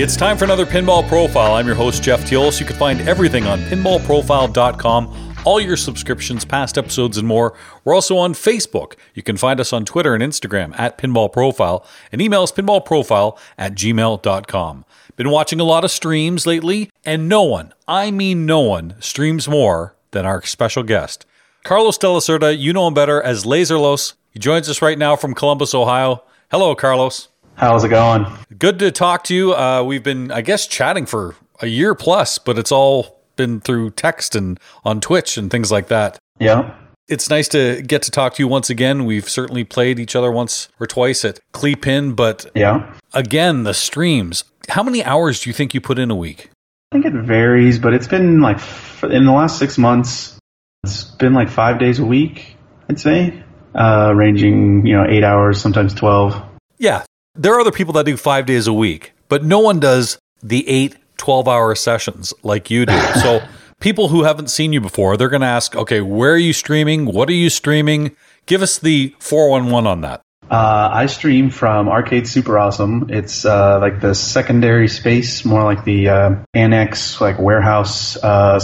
It's time for another Pinball Profile. I'm your host, Jeff Teolas. You can find everything on pinballprofile.com, all your subscriptions, past episodes, and more. We're also on Facebook. You can find us on Twitter and Instagram at Pinball Profile, and email us pinballprofile@gmail.com. Been watching a lot of streams lately, and no one, I mean no one, streams more than our special guest. Carlos de la Cerda, you know him better as Laserlos. He joins us right now from Columbus, Ohio. Hello, Carlos. How's it going? Good to talk to you. We've been, I guess, chatting for a year plus, but it's all been through text and on Twitch and things like that. Yeah. It's nice to get to talk to you once again. We've certainly played each other once or twice at Cleepin, but yeah, again, the streams. How many hours do you think you put in a week? I think it varies, but it's been like, in the last 6 months, it's been like 5 days a week, I'd say, ranging, 8 hours, sometimes 12. Yeah. There are other people that do 5 days a week, but no one does the 8 12-hour sessions like you do. So people who haven't seen you before, they're going to ask, okay, where are you streaming? What are you streaming? Give us the 411 on that. I stream from Arcade Super Awesome. It's like the secondary space, more like the annex, like warehouse,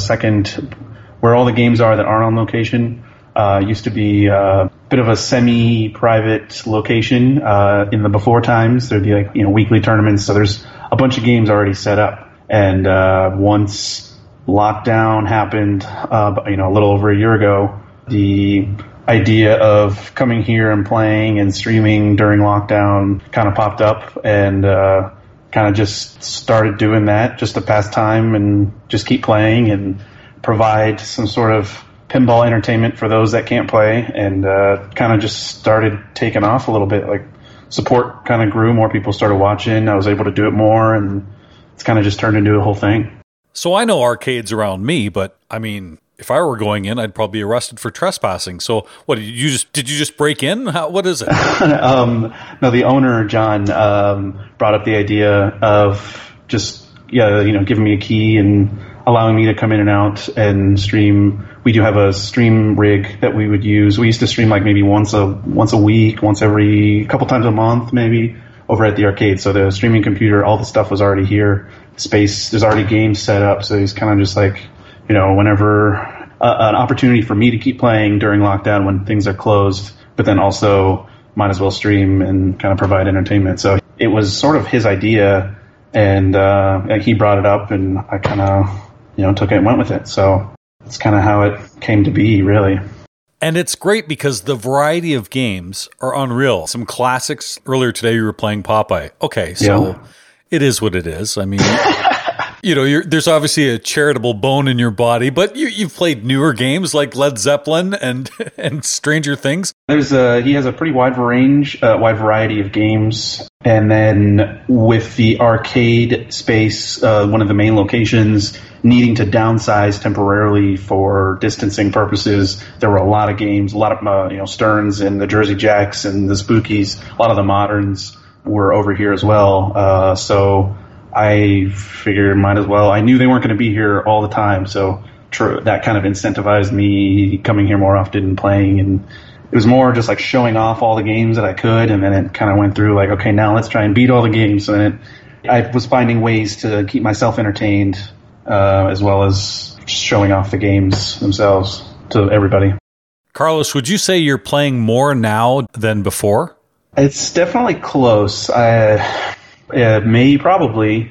second, where all the games are that aren't on location. Used to be a bit of a semi-private location in the before times. There'd be like weekly tournaments, so there's a bunch of games already set up. And once lockdown happened, a little over a year ago, the idea of coming here and playing and streaming during lockdown kind of popped up, and kind of just started doing that just to pass time and just keep playing and provide some sort of pinball entertainment for those that can't play, and kind of just started taking off a little bit. Like, support kind of grew, more people started watching, I was able to do it more, and it's kind of just turned into a whole thing. So I know arcades around me, but I mean, if I were going in, I'd probably be arrested for trespassing. So what, did you just break in? What is it? No, the owner, John, brought up the idea of just, giving me a key and allowing me to come in and out and stream. We do have a stream rig that we would use. We used to stream like maybe once a week, a couple times a month, maybe, over at the arcade. So the streaming computer, all the stuff was already here. Space, there's already games set up. So he's kind of just like, whenever an opportunity for me to keep playing during lockdown when things are closed, but then also might as well stream and kind of provide entertainment. So it was sort of his idea, and he brought it up, and I kind of, took it and went with it. So that's kind of how it came to be, really. And it's great because the variety of games are unreal. Some classics. Earlier today, you were playing Popeye. Okay, so It is what it is. I mean, there's obviously a charitable bone in your body, but you've played newer games like Led Zeppelin and Stranger Things. He has a pretty wide range, wide variety of games. And then with the arcade space, one of the main locations, needing to downsize temporarily for distancing purposes, there were a lot of games, a lot of Sterns and the Jersey Jacks and the Spookies. A lot of the moderns were over here as well. So I figured might as well. I knew they weren't going to be here all the time, so that kind of incentivized me coming here more often and playing. And it was more just like showing off all the games that I could, and then it kind of went through like, okay, now let's try and beat all the games. And then I was finding ways to keep myself entertained as well as just showing off the games themselves to everybody. Carlos, would you say you're playing more now than before? It's definitely close. Probably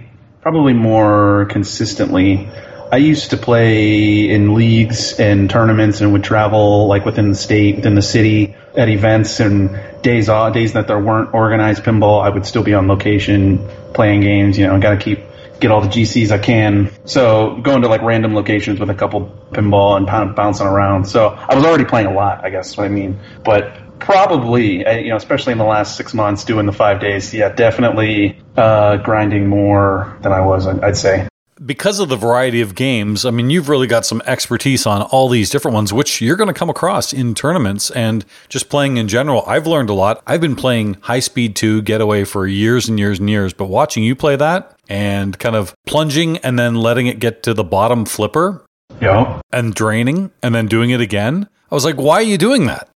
more consistently. I used to play in leagues and tournaments and would travel like within the state, within the city, at events and days that there weren't organized pinball. I would still be on location playing games. Got to get all the GCs I can. So going to like random locations with a couple pinball and bouncing around. So I was already playing a lot, I guess is what I mean. But probably, especially in the last 6 months, doing the 5 days, yeah, definitely grinding more than I was, I'd say. Because of the variety of games, I mean, you've really got some expertise on all these different ones, which you're going to come across in tournaments and just playing in general. I've learned a lot. I've been playing High Speed 2 Getaway for years and years and years, but watching you play that and kind of plunging and then letting it get to the bottom flipper and draining and then doing it again, I was like, why are you doing that?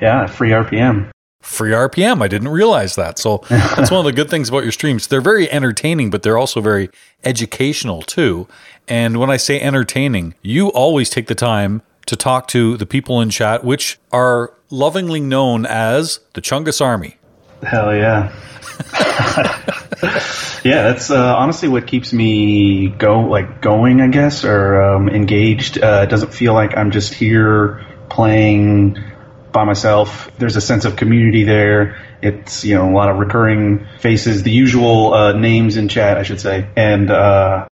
Yeah, free RPM. free RPM. I didn't realize that. So that's one of the good things about your streams. They're very entertaining, but they're also very educational too. And when I say entertaining, you always take the time to talk to the people in chat, which are lovingly known as the Chungus Army. Hell yeah. Yeah, that's honestly what keeps me going, I guess, or engaged. It doesn't feel like I'm just here playing by myself. There's a sense of community there. It's, you know, a lot of recurring faces, the usual names in chat, I should say. And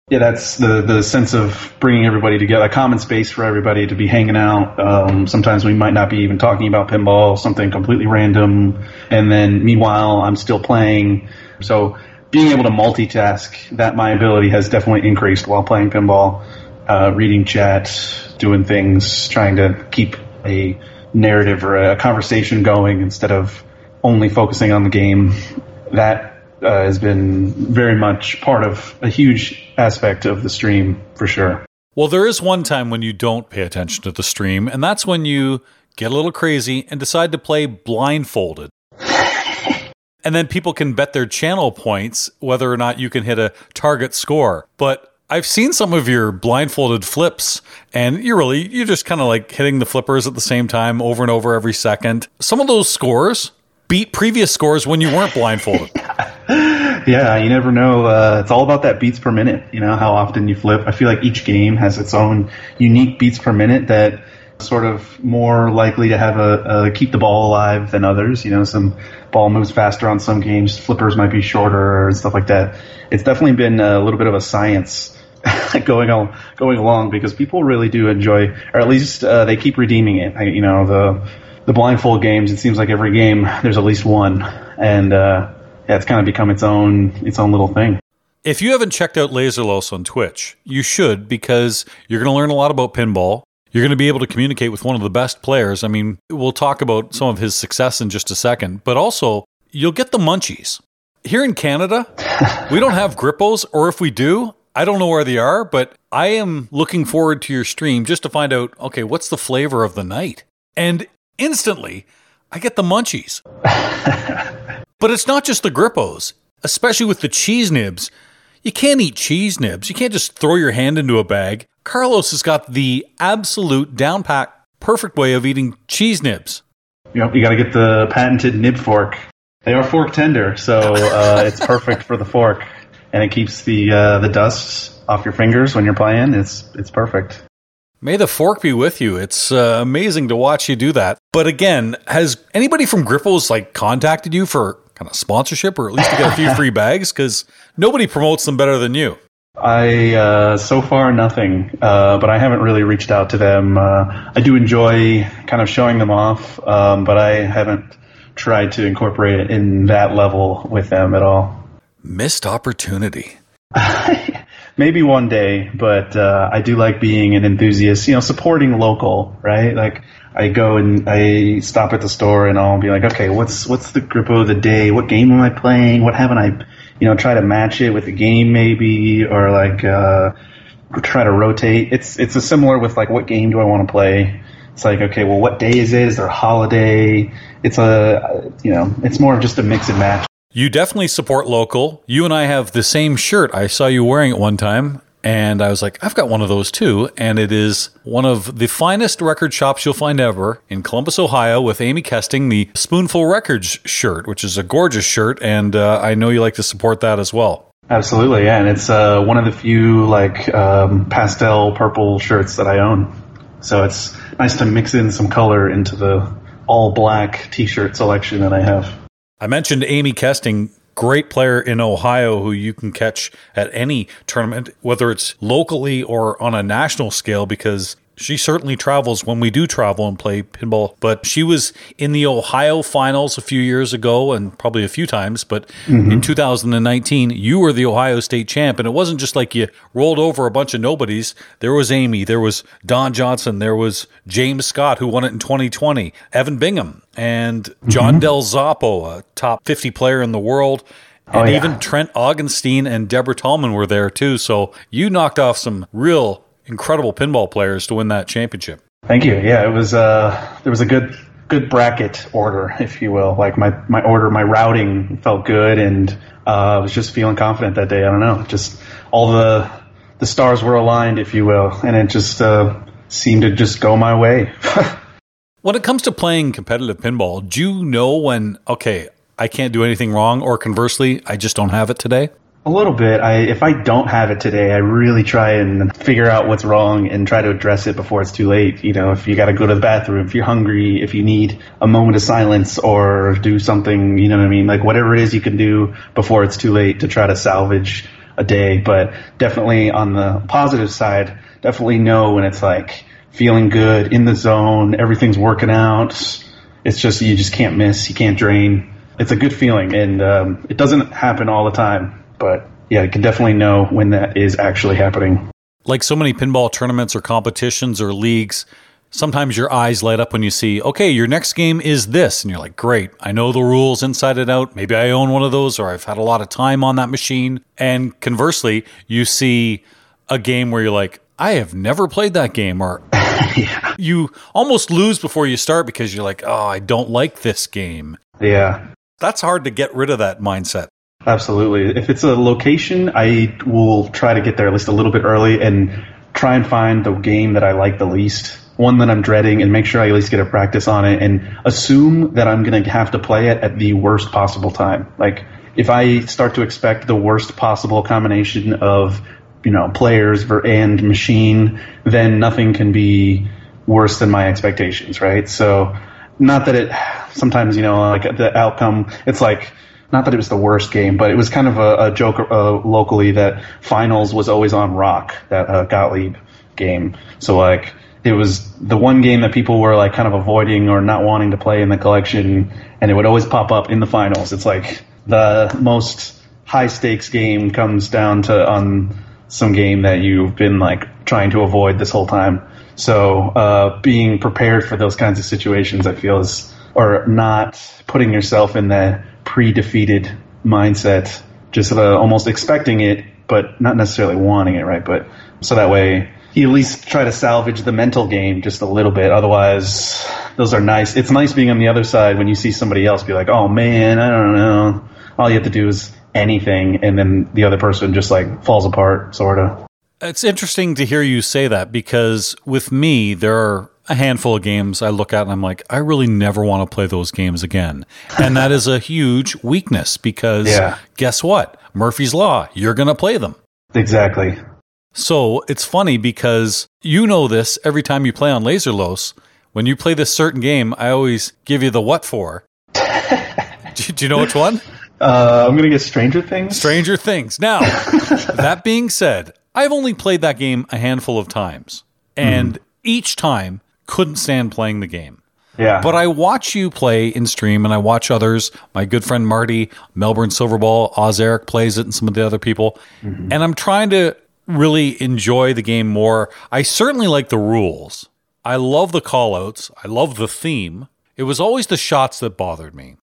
yeah, that's the sense of bringing everybody together, a common space for everybody to be hanging out. Sometimes we might not be even talking about pinball, something completely random. And then meanwhile, I'm still playing. So being able to multitask, that my ability has definitely increased while playing pinball, reading chat, doing things, trying to keep a narrative or a conversation going instead of only focusing on the game. That has been very much part of a huge aspect of the stream, for sure. Well, there is one time when you don't pay attention to the stream, and that's when you get a little crazy and decide to play blindfolded. And then people can bet their channel points whether or not you can hit a target score. But I've seen some of your blindfolded flips, and you're just kind of like hitting the flippers at the same time over and over every second. Some of those scores beat previous scores when you weren't blindfolded. Yeah, you never know. It's all about that beats per minute, you know, how often you flip. I feel like each game has its own unique beats per minute that sort of more likely to have a keep the ball alive than others. You know, some ball moves faster on some games, flippers might be shorter and stuff like that. It's definitely been a little bit of a science going along, because people really do enjoy, or at least they keep redeeming it. You know, the blindfold games, it seems like every game there's at least one. And yeah, it's kind of become its own little thing. If you haven't checked out Laserlos on Twitch, you should, because you're going to learn a lot about pinball. You're going to be able to communicate with one of the best players. I mean, we'll talk about some of his success in just a second, but also you'll get the munchies. Here in Canada, we don't have grippos, or if we do, I don't know where they are, but I am looking forward to your stream just to find out, okay, what's the flavor of the night? And instantly, I get the munchies. But it's not just the grippos, especially with the cheese nibs. You can't eat cheese nibs. You can't just throw your hand into a bag. Carlos has got the absolute down-pack, perfect way of eating cheese nibs. Yep, you got to get the patented nib fork. They are fork tender, so it's perfect for the fork. And it keeps the dust off your fingers when you're playing. It's perfect. May the fork be with you. It's amazing to watch you do that. But again, has anybody from Grippos contacted you for kind of sponsorship, or at least to get a few free bags? Because nobody promotes them better than you. I so far nothing, but I haven't really reached out to them. I do enjoy kind of showing them off, but I haven't tried to incorporate it in that level with them at all. Missed opportunity. Maybe one day, but I do like being an enthusiast, you know, supporting local, right? Like, I go and I stop at the store and I'll be like, okay, what's the grippo of the day? What game am I playing? What haven't I, you know, try to match it with the game maybe, or try to rotate. It's a similar with what game do I want to play? It's like, okay, well, what day is it? Is there a holiday? It's it's more of just a mix and match. You definitely support local. You and I have the same shirt. I saw you wearing it one time, and I was like, I've got one of those too. And it is one of the finest record shops you'll find ever in Columbus, Ohio, with Amy Kesting, the Spoonful Records shirt, which is a gorgeous shirt. And I know you like to support that as well. Absolutely, yeah. And it's one of the few pastel purple shirts that I own. So it's nice to mix in some color into the all black T-shirt selection that I have. I mentioned Amy Kesting, great player in Ohio who you can catch at any tournament, whether it's locally or on a national scale, because she certainly travels when we do travel and play pinball. But she was in the Ohio finals a few years ago, and probably a few times, but in 2019, you were the Ohio state champ, and it wasn't just like you rolled over a bunch of nobodies. There was Amy, there was Don Johnson, there was James Scott, who won it in 2020, Evan Bingham, and John Del Zoppo, a top 50 player in the world. And even Trent Augenstein and Deborah Tallman were there too. So you knocked off some real incredible pinball players to win that championship. Thank you. Yeah, it was there was a good good bracket order, if you will. Like my routing felt good, and I was just feeling confident that day. I don't know, just all the stars were aligned, if you will, and it just seemed to just go my way. When it comes to playing competitive pinball, do you know when, okay, I can't do anything wrong, or conversely, I just don't have it today? A little bit. If I don't have it today, I really try and figure out what's wrong and try to address it before it's too late. You know, if you got to go to the bathroom, if you're hungry, if you need a moment of silence or do something, you know what I mean? Like whatever it is you can do before it's too late to try to salvage a day. But definitely on the positive side, definitely know when it's like feeling good, in the zone, everything's working out. It's just, you just can't miss, you can't drain. It's a good feeling, and it doesn't happen all the time. But yeah, you can definitely know when that is actually happening. Like so many pinball tournaments or competitions or leagues, sometimes your eyes light up when you see, okay, your next game is this. And you're like, great, I know the rules inside and out. Maybe I own one of those, or I've had a lot of time on that machine. And conversely, you see a game where you're like, I have never played that game, or yeah. You almost lose before you start because you're like, oh, I don't like this game. Yeah. That's hard to get rid of that mindset. Absolutely. If it's a location, I will try to get there at least a little bit early and try and find the game that I like the least, one that I'm dreading, and make sure I at least get a practice on it, and assume that I'm going to have to play it at the worst possible time. Like if I start to expect the worst possible combination of, you know, players and machine, then nothing can be worse than my expectations, right? So not that it sometimes, you know, like the outcome, it's like, not that it was the worst game, but it was kind of a joke locally that finals was always on rock, that Gottlieb game. So, like, it was the one game that people were, like, kind of avoiding or not wanting to play in the collection, and it would always pop up in the finals. It's like the most high-stakes game comes down to on some game that you've been, like, trying to avoid this whole time. So being prepared for those kinds of situations, I feel, is – or not putting yourself in that pre-defeated mindset, just almost expecting it, but not necessarily wanting it, right? But so that way, you at least try to salvage the mental game just a little bit. Otherwise, those are nice. It's nice being on the other side when you see somebody else be like, oh man, I don't know. All you have to do is anything. And then the other person just like falls apart, sort of. It's interesting to hear you say that, because with me, there are a handful of games I look at and I'm like, I really never want to play those games again. And that is a huge weakness, because Guess what? Murphy's Law, you're going to play them. Exactly. So it's funny because you know this every time you play on Laserlos. When you play this certain game, I always give you the what for. Do you know which one? I'm going to get Stranger Things. Stranger Things. Now, that being said, I've only played that game a handful of times. And each time, couldn't stand playing the game. Yeah. But I watch you play in stream, and I watch others. My good friend Marty, Melbourne Silverball, Oz Eric plays it, and some of the other people. Mm-hmm. And I'm trying to really enjoy the game more. I certainly like the rules. I love the call-outs. I love the theme. It was always the shots that bothered me.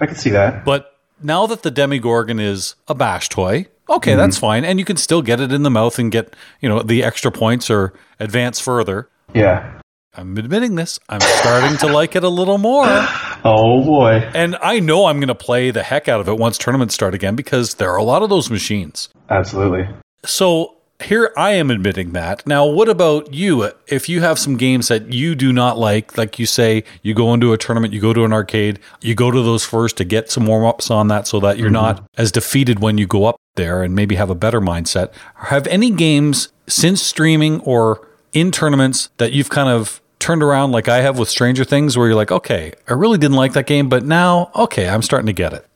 I can see that. But now that the Demigorgon is a bash toy, okay, That's fine. And you can still get it in the mouth and get, you know, the extra points or advance further. Yeah. I'm admitting this. I'm starting to like it a little more. Oh, boy. And I know I'm going to play the heck out of it once tournaments start again, because there are a lot of those machines. Absolutely. So here I am admitting that. Now, what about you? If you have some games that you do not like you say, you go into a tournament, you go to an arcade, you go to those first to get some warm-ups on that so that you're not as defeated when you go up there, and maybe have a better mindset. Have any games since streaming or in tournaments that you've kind of turned around like I have with Stranger Things, where you're like, okay, I really didn't like that game, but now, okay, I'm starting to get it?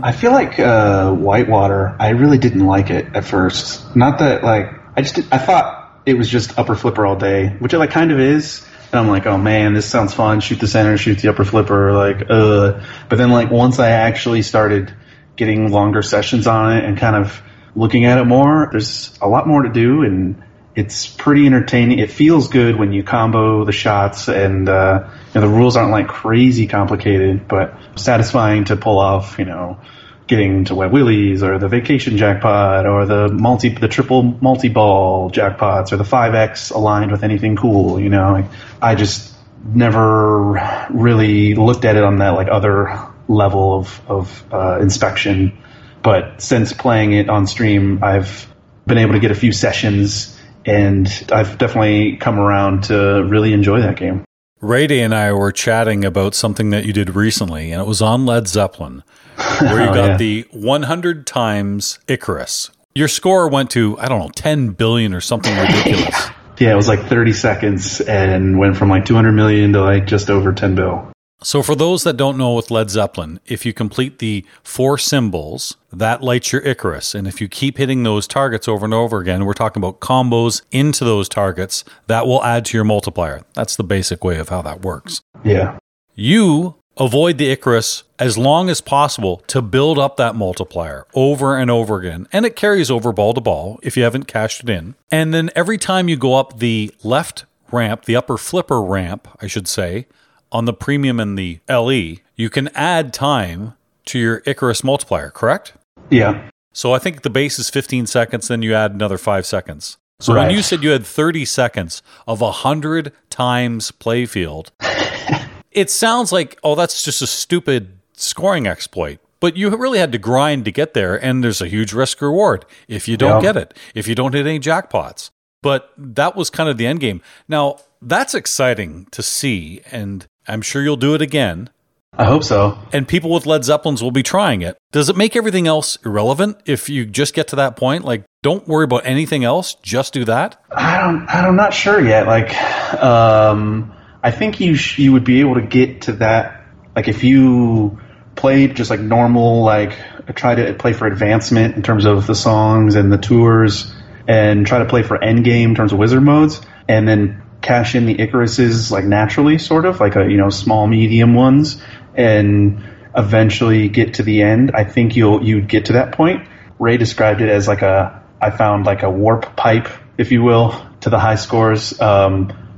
I feel like Whitewater, I really didn't like it at first. Not that, like, I thought it was just upper flipper all day, which it, like, kind of is. And I'm like, oh, man, this sounds fun. Shoot the center, shoot the upper flipper, like, But then, like, once I actually started getting longer sessions on it and kind of looking at it more, there's a lot more to do, and it's pretty entertaining. It feels good when you combo the shots, and you know, the rules aren't like crazy complicated, but satisfying to pull off, you know, getting to Wet Willies or the Vacation Jackpot or the triple multi-ball jackpots or the 5X aligned with anything cool, you know. I just never really looked at it on that like other level of inspection. But since playing it on stream, I've been able to get a few sessions, and I've definitely come around to really enjoy that game. Rady and I were chatting about something that you did recently, and it was on Led Zeppelin, where you got the 100 times Icarus. Your score went to, I don't know, 10 billion or something ridiculous. Yeah, it was like 30 seconds and went from like 200 million to like just over 10 bill. So for those that don't know with Led Zeppelin, if you complete the 4 symbols, that lights your Icarus. And if you keep hitting those targets over and over again, we're talking about combos into those targets, that will add to your multiplier. That's the basic way of how that works. Yeah. You avoid the Icarus as long as possible to build up that multiplier over and over again. And it carries over ball to ball if you haven't cashed it in. And then every time you go up the left ramp, the upper flipper ramp, I should say, on the premium and the LE, you can add time to your Icarus multiplier, correct? Yeah. So I think the base is 15 seconds, then you add another 5 seconds. So right. When you said you had 30 seconds of 100 times playfield, it sounds like, oh, that's just a stupid scoring exploit. But you really had to grind to get there, and there's a huge risk reward if you don't get it, if you don't hit any jackpots. But that was kind of the end game. Now, that's exciting to see, and I'm sure you'll do it again. I hope so. And people with Led Zeppelins will be trying it. Does it make everything else irrelevant if you just get to that point? Like, don't worry about anything else. Just do that. I'm not sure yet. Like, I think you would be able to get to that. Like, if you played just like normal, like try to play for advancement in terms of the songs and the tours, and try to play for endgame in terms of wizard modes, and then cash in the Icaruses like naturally, sort of like a, you know, small medium ones, and eventually get to the end, I think you'd get to that point. Ray described it as like I found like a warp pipe, if you will, to the high scores.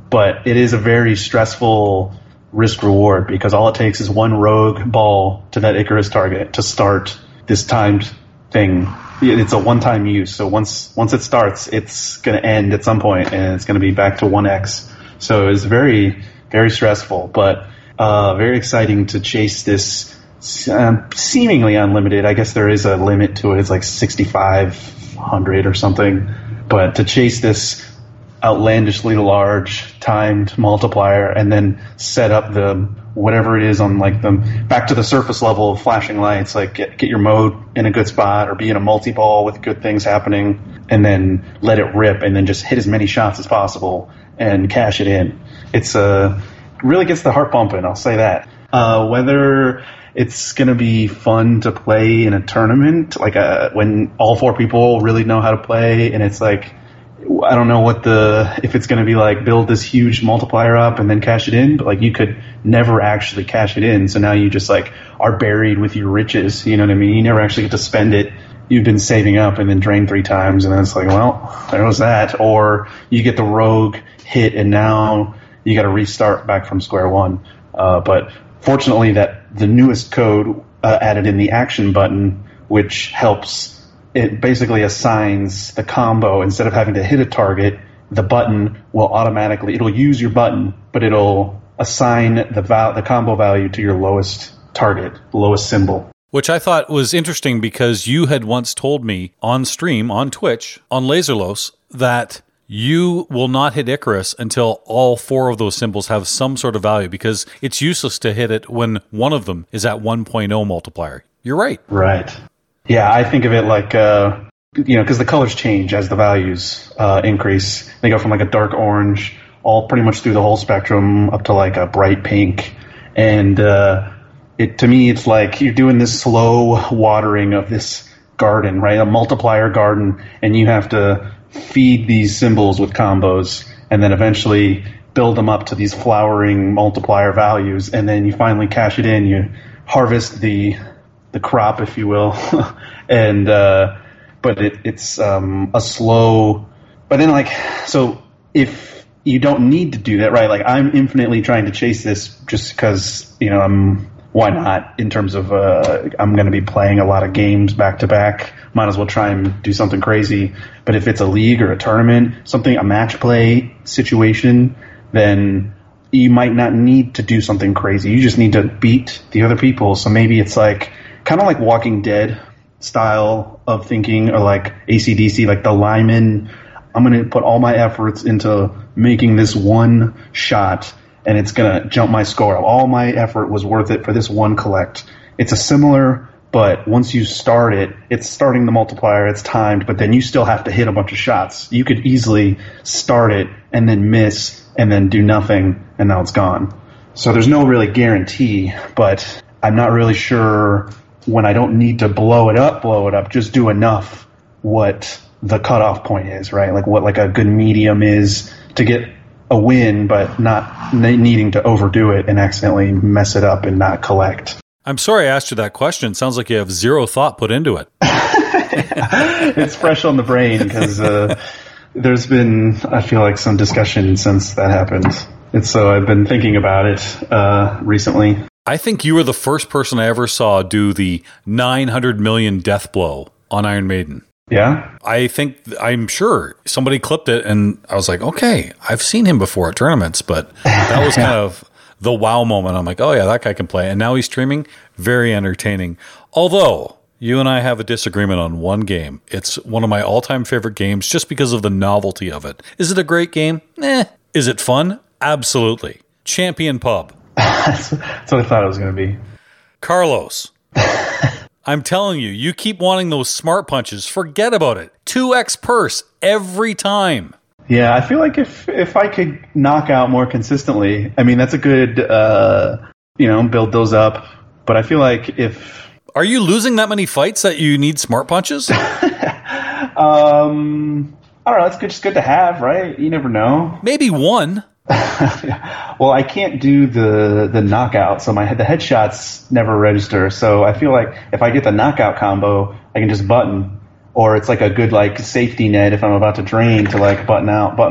But it is a very stressful risk reward, because all it takes is one rogue ball to that Icarus target to start this timed thing. It's a one-time use, so once it starts, it's going to end at some point, and it's going to be back to 1x. So it's very, very stressful, but very exciting to chase this seemingly unlimited. I guess there is a limit to it. It's like 6,500 or something. But to chase this outlandishly large timed multiplier and then set up the whatever it is on like them back to the surface level of flashing lights, like get your mode in a good spot or be in a multi-ball with good things happening, and then let it rip, and then just hit as many shots as possible and cash it in. It's really gets the heart pumping, I'll say that. Whether it's going to be fun to play in a tournament, like when all 4 people really know how to play, and it's like, I don't know if it's going to be like build this huge multiplier up and then cash it in, but like you could never actually cash it in. So now you just like are buried with your riches. You know what I mean? You never actually get to spend it. You've been saving up and then drained 3 times, and then it's like, well, there was that. Or you get the rogue hit, and now you got to restart back from square one. But fortunately, that the newest code added in the action button, which helps. It basically assigns the combo. Instead of having to hit a target, the button will automatically, it'll use your button, but it'll assign the combo value to your lowest target, lowest symbol. Which I thought was interesting, because you had once told me on stream, on Twitch, on Laserlos, that you will not hit Icarus until all 4 of those symbols have some sort of value, because it's useless to hit it when one of them is at 1.0 multiplier. You're right. Right. Yeah, I think of it like, because the colors change as the values increase. They go from like a dark orange, all pretty much through the whole spectrum, up to like a bright pink. And to me, it's like you're doing this slow watering of this garden, right? A multiplier garden, and you have to feed these symbols with combos, and then eventually build them up to these flowering multiplier values, and then you finally cash it in. You harvest the crop, if you will, and but it's a slow. But then, like, so if you don't need to do that, right? Like, I'm infinitely trying to chase this just because, you know, why not? In terms of I'm going to be playing a lot of games back to back. Might as well try and do something crazy. But if it's a league or a tournament, a match play situation, then you might not need to do something crazy. You just need to beat the other people. So maybe it's like kind of like Walking Dead style of thinking, or like AC/DC, like the lineman. I'm going to put all my efforts into making this one shot, and it's going to jump my score. All my effort was worth it for this one collect. It's a similar, but once you start it, it's starting the multiplier, it's timed, but then you still have to hit a bunch of shots. You could easily start it and then miss and then do nothing, and now it's gone. So there's no really guarantee, but I'm not really sure when I don't need to blow it up, just do enough what the cutoff point is, right? Like what like a good medium is to get a win, but not needing to overdo it and accidentally mess it up and not collect. I'm sorry I asked you that question. It sounds like you have zero thought put into it. It's fresh on the brain because there's been, I feel like, some discussion since that happened. And so I've been thinking about it recently. I think you were the first person I ever saw do the 900 million death blow on Iron Maiden. Yeah, I'm sure somebody clipped it, and I was like, okay, I've seen him before at tournaments, but that was kind of the wow moment. I'm like, oh yeah, that guy can play, and now he's streaming. Very entertaining. Although you and I have a disagreement on one game. It's one of my all-time favorite games just because of the novelty of it. Is it a great game? Is it fun? Absolutely. Champion Pub. That's what I thought it was going to be. Carlos. I'm telling you, you keep wanting those smart punches. Forget about it. 2x purse every time. Yeah, I feel like if I could knock out more consistently, I mean, that's a good, build those up. But I feel like if... Are you losing that many fights that you need smart punches? I don't know. It's just good to have, right? You never know. Maybe one. Well, I can't do the knockout, so the headshots never register. So I feel like if I get the knockout combo, I can just button, or it's like a good like safety net if I'm about to drain to like button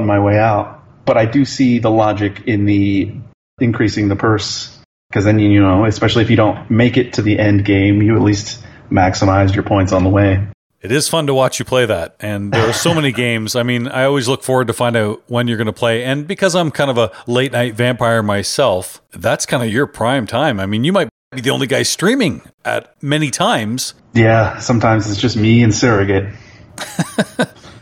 my way out. But I do see the logic in the increasing the purse, because then especially if you don't make it to the end game, you at least maximize your points on the way. It is fun to watch you play that, and there are so many games. I mean, I always look forward to find out when you're going to play, and because I'm kind of a late-night vampire myself, that's kind of your prime time. I mean, you might be the only guy streaming at many times. Yeah, sometimes it's just me and Surrogate.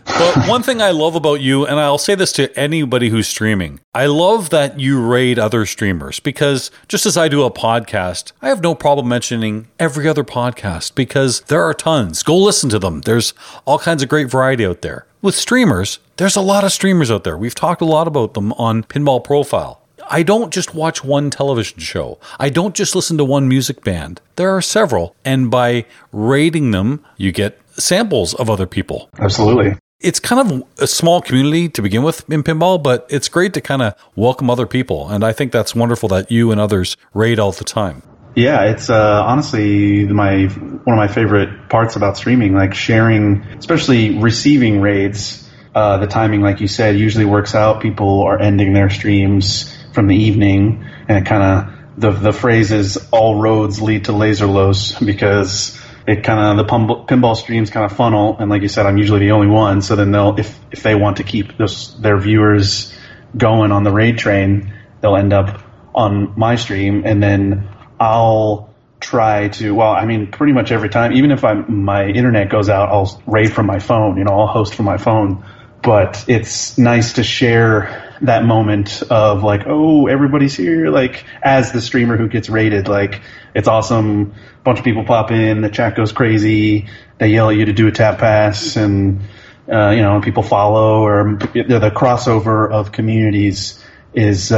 But one thing I love about you, and I'll say this to anybody who's streaming, I love that you raid other streamers, because just as I do a podcast, I have no problem mentioning every other podcast because there are tons. Go listen to them. There's all kinds of great variety out there. With streamers, there's a lot of streamers out there. We've talked a lot about them on Pinball Profile. I don't just watch one television show. I don't just listen to one music band. There are several, and by raiding them, you get samples of other people. Absolutely. It's kind of a small community to begin with in pinball, but it's great to kind of welcome other people. And I think that's wonderful that you and others raid all the time. Yeah, it's honestly one of my favorite parts about streaming, like sharing, especially receiving raids. The timing, like you said, usually works out. People are ending their streams from the evening, and it kind of the phrase is all roads lead to Laserlos, because it kind of, the pinball streams kind of funnel, and like you said, I'm usually the only one, so then they'll, if they want to keep their viewers going on the raid train, they'll end up on my stream, and then I'll try to, pretty much every time, even if my internet goes out, I'll raid from my phone, I'll host from my phone, but it's nice to share that moment of like, oh, everybody's here, like, as the streamer who gets raided, like, it's awesome. A bunch of people pop in. The chat goes crazy. They yell at you to do a tap pass, and people follow. Or the crossover of communities is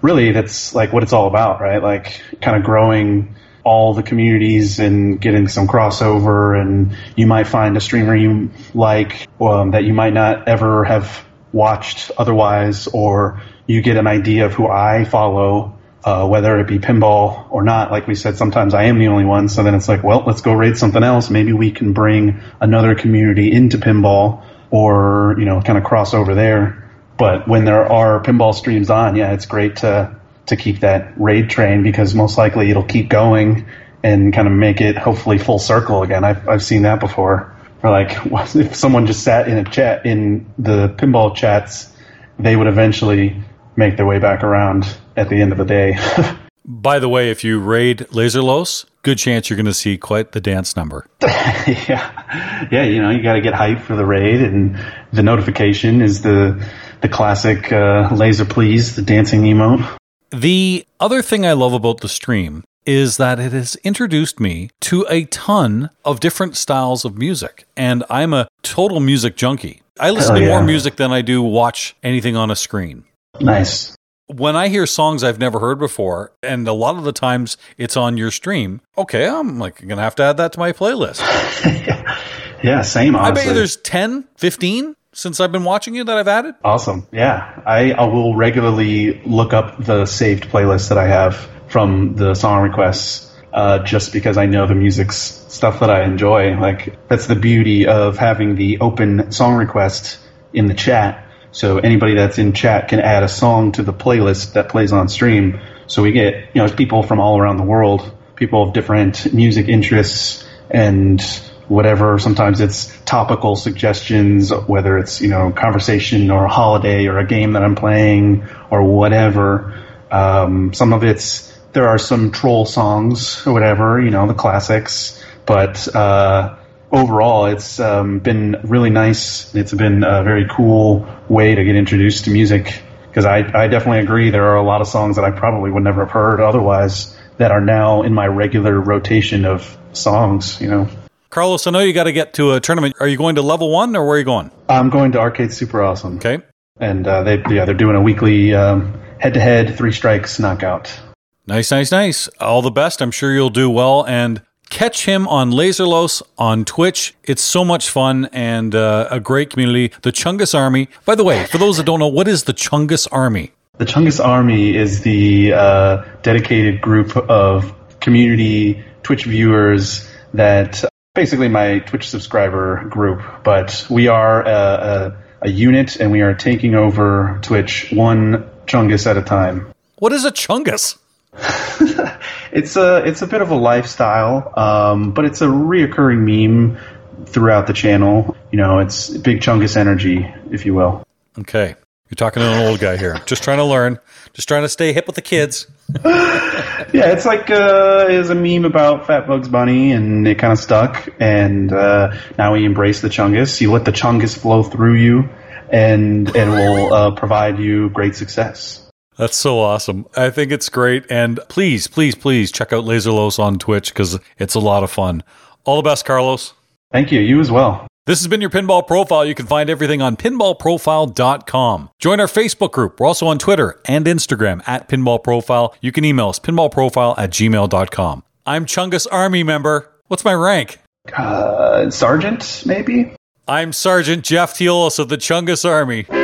really, that's like what it's all about, right? Like kind of growing all the communities and getting some crossover. And you might find a streamer you like that you might not ever have watched otherwise, or you get an idea of who I follow. Whether it be pinball or not, like we said, sometimes I am the only one. So then it's like, well, let's go raid something else. Maybe we can bring another community into pinball, or, kind of cross over there. But when there are pinball streams on, yeah, it's great to keep that raid train, because most likely it'll keep going and kind of make it hopefully full circle again. I've seen that before. Or like if someone just sat in a chat in the pinball chats, they would eventually make their way back around. at the end of the day. By the way, if you raid Laserlos, good chance you're going to see quite the dance number. Yeah, you know, you got to get hyped for the raid, and the notification is the classic laser please, the dancing emote. The other thing I love about the stream is that it has introduced me to a ton of different styles of music, and I'm a total music junkie. I listen to more music than I do watch anything on a screen. Nice. When I hear songs I've never heard before, and a lot of the times it's on your stream, okay, I'm like going to have to add that to my playlist. Yeah, same, honestly. I bet you there's 10, 15 since I've been watching you that I've added. Awesome, yeah. I will regularly look up the saved playlist that I have from the song requests, just because I know the music's stuff that I enjoy. Like, that's the beauty of having the open song request in the chat. So anybody that's in chat can add a song to the playlist that plays on stream. So we get, you know, people from all around the world, people of different music interests and whatever. Sometimes it's topical suggestions, whether it's, you know, conversation or a holiday or a game that I'm playing or whatever. Some of it's, there are some troll songs or whatever, you know, the classics, but, overall, it's been really nice. It's been a very cool way to get introduced to music, because I definitely agree there are a lot of songs that I probably would never have heard otherwise that are now in my regular rotation of songs, you know. Carlos, I know you got to get to a tournament. Are you going to level one, or where are you going? I'm going to Arcade Super Awesome. Okay. And they're doing a weekly head-to-head 3 strikes knockout. Nice. All the best. I'm sure you'll do well, and catch him on Laserlos on Twitch. It's so much fun and a great community. The Chungus Army. By the way, for those that don't know, what is the Chungus Army? The Chungus Army is the dedicated group of community Twitch viewers that basically my Twitch subscriber group. But we are a unit, and we are taking over Twitch one Chungus at a time. What is a Chungus? It's a bit of a lifestyle, but it's a reoccurring meme throughout the channel. You know, it's big Chungus energy, if you will. Okay. You're talking to an old guy here. Just trying to learn. Just trying to stay hip with the kids. Yeah, it's like it was a meme about Fat Bugs Bunny, and it kind of stuck. And now we embrace the Chungus. You let the Chungus flow through you, and it will provide you great success. That's so awesome. I think it's great. And please check out Laserlos on Twitch, because it's a lot of fun. All the best, Carlos. Thank you. You as well. This has been your Pinball Profile. You can find everything on pinballprofile.com. Join our Facebook group. We're also on Twitter and Instagram @PinballProfile. You can email us pinballprofile@gmail.com. I'm Chungus Army member. What's my rank? Sergeant, maybe? I'm Sergeant Jeff Teolas of the Chungus Army.